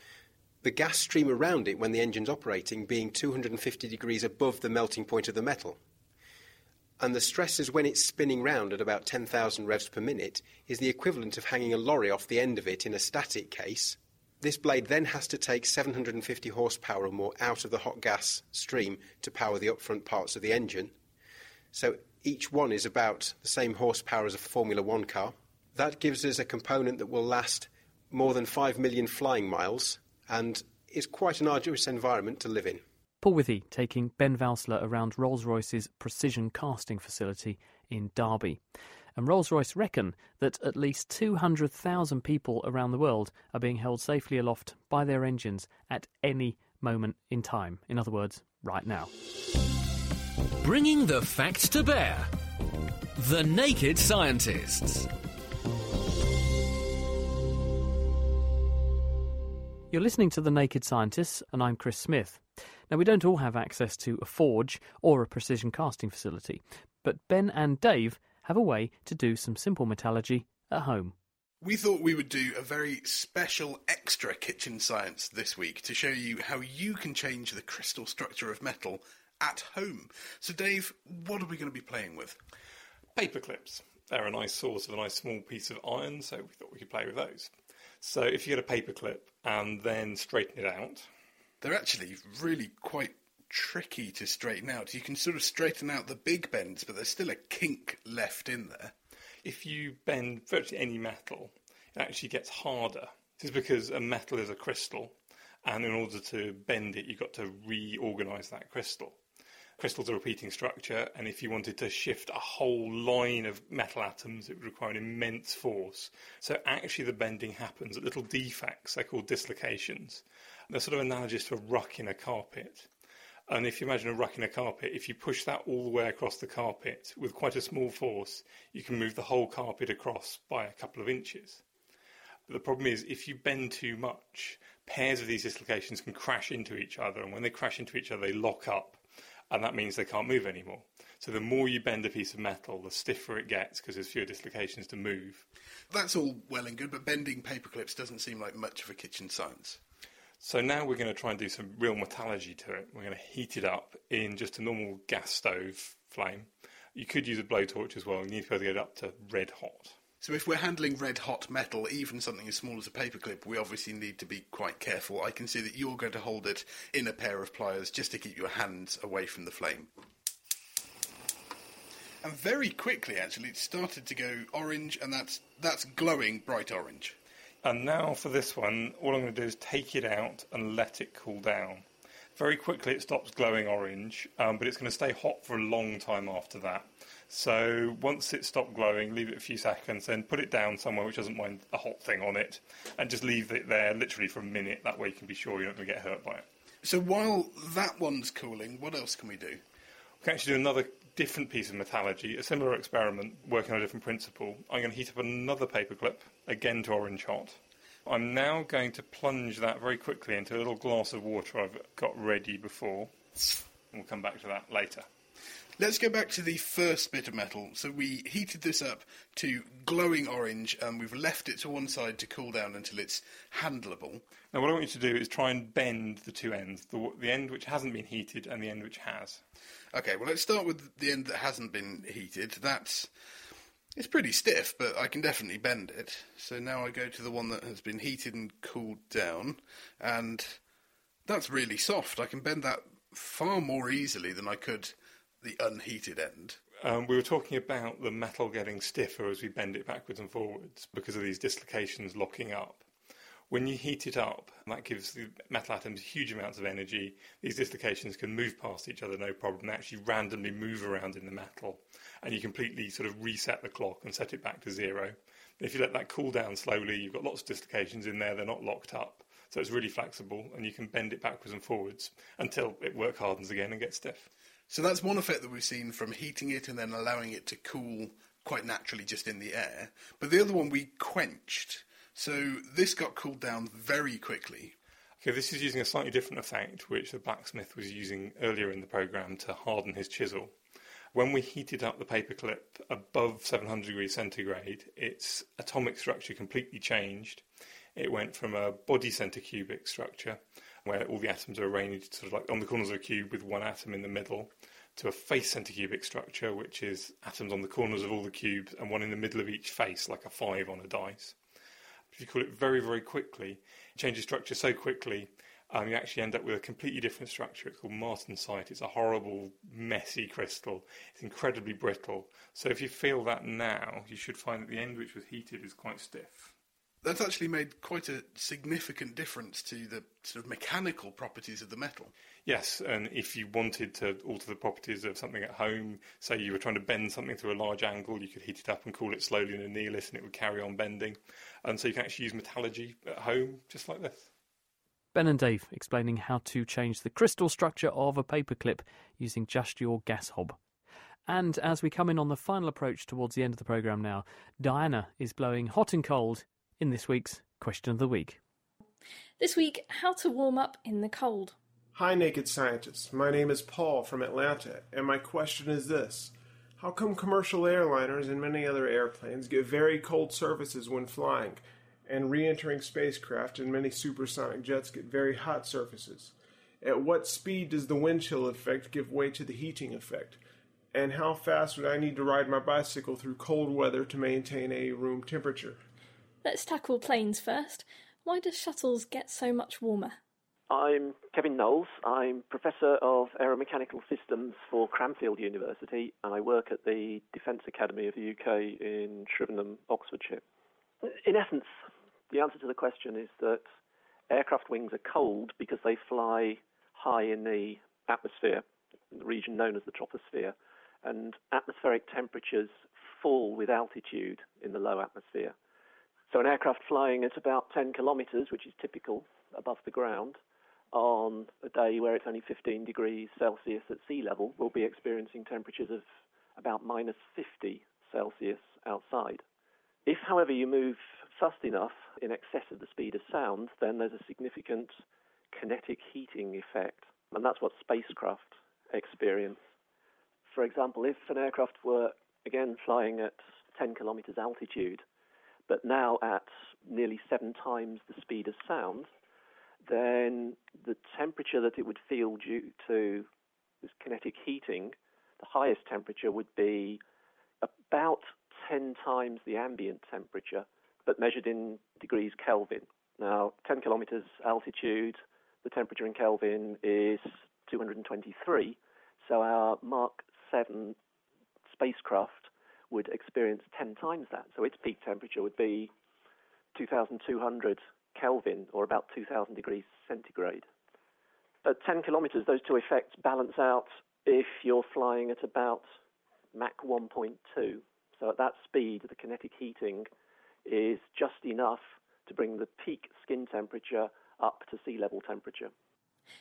the gas stream around it when the engine's operating being 250 degrees above the melting point of the metal. And the stresses when it's spinning round at about 10,000 revs per minute is the equivalent of hanging a lorry off the end of it in a static case. This blade then has to take 750 horsepower or more out of the hot gas stream to power the upfront parts of the engine. So each one is about the same horsepower as a Formula One car. That gives us a component that will last more than 5 million flying miles and is quite an arduous environment to live in. Paul Withy taking Ben Valsler around Rolls-Royce's precision casting facility in Derby. And Rolls-Royce reckon that at least 200,000 people around the world are being held safely aloft by their engines at any moment in time. In other words, right now. Bringing the facts to bear. The Naked Scientists. You're listening to The Naked Scientists, and I'm Chris Smith. Now, we don't all have access to a forge or a precision casting facility, but Ben and Dave have a way to do some simple metallurgy at home. We thought we would do a very special extra kitchen science this week to show you how you can change the crystal structure of metal at home. So, Dave, what are we going to be playing with? Paper clips. They're a nice source of a nice small piece of iron, so we thought we could play with those. So if you get a paper clip and then straighten it out. They're actually really quite tricky to straighten out. You can sort of straighten out the big bends, but there's still a kink left in there. If you bend virtually any metal, it actually gets harder. This is because a metal is a crystal, and in order to bend it, you've got to reorganise that crystal. Crystals are a repeating structure, and if you wanted to shift a whole line of metal atoms, it would require an immense force. So actually the bending happens at little defects, they're called dislocations. They're sort of analogous to a ruck in a carpet. And if you imagine a ruck in a carpet, if you push that all the way across the carpet with quite a small force, you can move the whole carpet across by a couple of inches. But the problem is, if you bend too much, pairs of these dislocations can crash into each other, and when they crash into each other, they lock up. And that means they can't move anymore. So the more you bend a piece of metal, the stiffer it gets because there's fewer dislocations to move. That's all well and good, but bending paperclips doesn't seem like much of a kitchen science. So now we're going to try and do some real metallurgy to it. We're going to heat it up in just a normal gas stove flame. You could use a blowtorch as well. You need to be able to get it up to red hot. So if we're handling red hot metal, even something as small as a paperclip, we obviously need to be quite careful. I can see that you're going to hold it in a pair of pliers just to keep your hands away from the flame. And very quickly, actually, it started to go orange, and that's glowing bright orange. And now for this one, all I'm going to do is take it out and let it cool down. Very quickly it stops glowing orange, but it's going to stay hot for a long time after that. So once it's stopped glowing, leave it a few seconds, then put it down somewhere which doesn't mind a hot thing on it, and just leave it there literally for a minute. That way you can be sure you're not going to get hurt by it. So while that one's cooling, what else can we do? We can actually do another different piece of metallurgy, a similar experiment, working on a different principle. I'm going to heat up another paperclip, again to orange hot. I'm now going to plunge that very quickly into a little glass of water I've got ready before. And we'll come back to that later. Let's go back to the first bit of metal. So we heated this up to glowing orange and we've left it to one side to cool down until it's handleable. Now what I want you to do is try and bend the two ends, the end which hasn't been heated and the end which has. OK, well let's start with the end that hasn't been heated. It's pretty stiff, but I can definitely bend it. So now I go to the one that has been heated and cooled down, and that's really soft. I can bend that far more easily than I could the unheated end. We were talking about the metal getting stiffer as we bend it backwards and forwards because of these dislocations locking up. When you heat it up, that gives the metal atoms huge amounts of energy. These dislocations can move past each other, no problem. They actually randomly move around in the metal, and you completely sort of reset the clock and set it back to zero. If you let that cool down slowly, you've got lots of dislocations in there. They're not locked up, so it's really flexible, and you can bend it backwards and forwards until it work hardens again and gets stiff. So that's one effect that we've seen from heating it and then allowing it to cool quite naturally just in the air. But the other one we quenched. So this got cooled down very quickly. Okay, this is using a slightly different effect, which the blacksmith was using earlier in the programme to harden his chisel. When we heated up the paperclip above 700 degrees centigrade, its atomic structure completely changed. It went from a body-centricubic structure, where all the atoms are arranged sort of like on the corners of a cube with one atom in the middle, to a face-centricubic structure, which is atoms on the corners of all the cubes and one in the middle of each face, like a 5 on a dice. If you cool it very, very quickly, it changes structure so quickly, you actually end up with a completely different structure. It's called martensite. It's a horrible, messy crystal. It's incredibly brittle. So if you feel that now, you should find that the end which was heated is quite stiff. That's actually made quite a significant difference to the sort of mechanical properties of the metal. Yes, and if you wanted to alter the properties of something at home, say you were trying to bend something through a large angle, you could heat it up and cool it slowly in a Neolith and it would carry on bending. And so you can actually use metallurgy at home just like this. Ben and Dave explaining how to change the crystal structure of a paperclip using just your gas hob. And as we come in on the final approach towards the end of the programme now, Diana is blowing hot and cold in this week's Question of the Week. This week, how to warm up in the cold. Hi, Naked Scientists. My name is Paul from Atlanta, and my question is this. How come commercial airliners and many other airplanes get very cold surfaces when flying, and re-entering spacecraft and many supersonic jets get very hot surfaces? At what speed does the wind chill effect give way to the heating effect? And how fast would I need to ride my bicycle through cold weather to maintain a room temperature? Let's tackle planes first. Why do shuttles get so much warmer? I'm Kevin Knowles. I'm Professor of Aeromechanical Systems for Cranfield University, and I work at the Defence Academy of the UK in Shrivenham, Oxfordshire. In essence, the answer to the question is that aircraft wings are cold because they fly high in the atmosphere, in the region known as the troposphere, and atmospheric temperatures fall with altitude in the low atmosphere. So an aircraft flying at about 10 kilometres, which is typical above the ground, on a day where it's only 15 degrees Celsius at sea level, we'll be experiencing temperatures of about minus 50 Celsius outside. If, however, you move fast enough in excess of the speed of sound, then there's a significant kinetic heating effect, and that's what spacecraft experience. For example, if an aircraft were, again, flying at 10 kilometres altitude, but now at nearly 7 times the speed of sound, then the temperature that it would feel due to this kinetic heating, the highest temperature would be about 10 times the ambient temperature, but measured in degrees Kelvin. Now, 10 kilometres altitude, the temperature in Kelvin is 223, so our Mark 7 spacecraft would experience 10 times that. So its peak temperature would be 2,200 Kelvin, or about 2,000 degrees centigrade. At 10 kilometres, those two effects balance out if you're flying at about Mach 1.2. So at that speed, the kinetic heating is just enough to bring the peak skin temperature up to sea level temperature.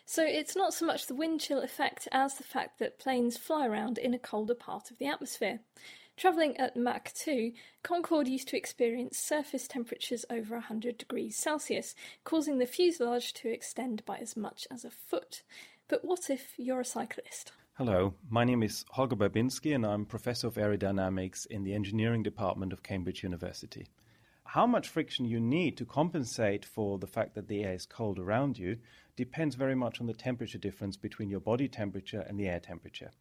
So it's not so much the wind chill effect as the fact that planes fly around in a colder part of the atmosphere. Travelling at Mach 2, Concorde used to experience surface temperatures over 100 degrees Celsius, causing the fuselage to extend by as much as a foot. But what if you're a cyclist? Hello, my name is Holger Babinski and I'm Professor of Aerodynamics in the Engineering Department of Cambridge University. How much friction you need to compensate for the fact that the air is cold around you depends very much on the temperature difference between your body temperature and the air temperature.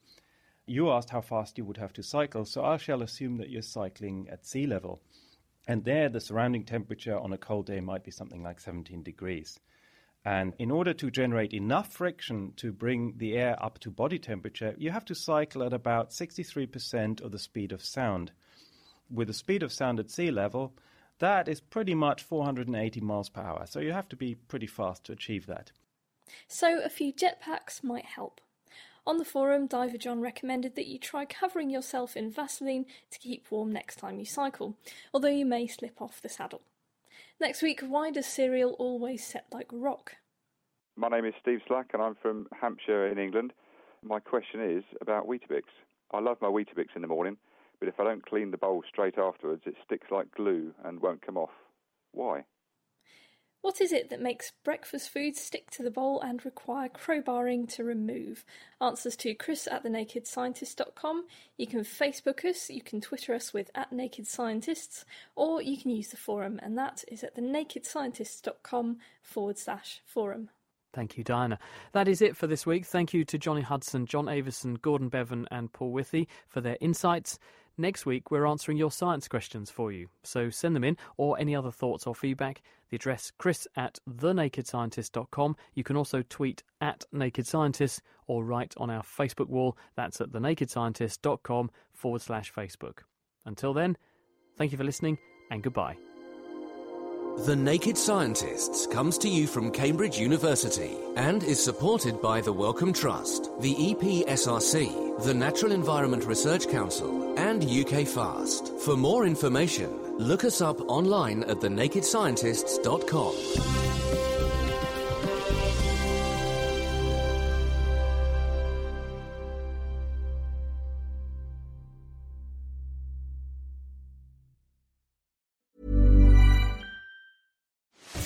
You asked how fast you would have to cycle, so I shall assume that you're cycling at sea level. And there, the surrounding temperature on a cold day might be something like 17 degrees. And in order to generate enough friction to bring the air up to body temperature, you have to cycle at about 63% of the speed of sound. With the speed of sound at sea level, that is pretty much 480 miles per hour, so you have to be pretty fast to achieve that. So a few jetpacks might help. On the forum, Diver John recommended that you try covering yourself in Vaseline to keep warm next time you cycle, although you may slip off the saddle. Next week, why does cereal always set like rock? My name is Steve Slack and I'm from Hampshire in England. My question is about Weetabix. I love my Weetabix in the morning, but if I don't clean the bowl straight afterwards, it sticks like glue and won't come off. Why? What is it that makes breakfast food stick to the bowl and require crowbarring to remove? Answers to Chris at thenakedscientist.com. You can Facebook us, you can Twitter us with @NakedScientists, or you can use the forum, and that is at thenakedscientists.com/forum. Thank you, Diana. That is it for this week. Thank you to Johnny Hudson, John Aveson, Gordon Bevan and Paul Withy for their insights. Next week, we're answering your science questions for you, so send them in or any other thoughts or feedback. The address, chris@thenakedscientist.com. You can also tweet @NakedScientists or write on our Facebook wall. That's at thenakedscientist.com/Facebook. Until then, thank you for listening and goodbye. The Naked Scientists comes to you from Cambridge University and is supported by the Wellcome Trust, the EPSRC, the Natural Environment Research Council and UK FAST. For more information, look us up online at thenakedscientists.com.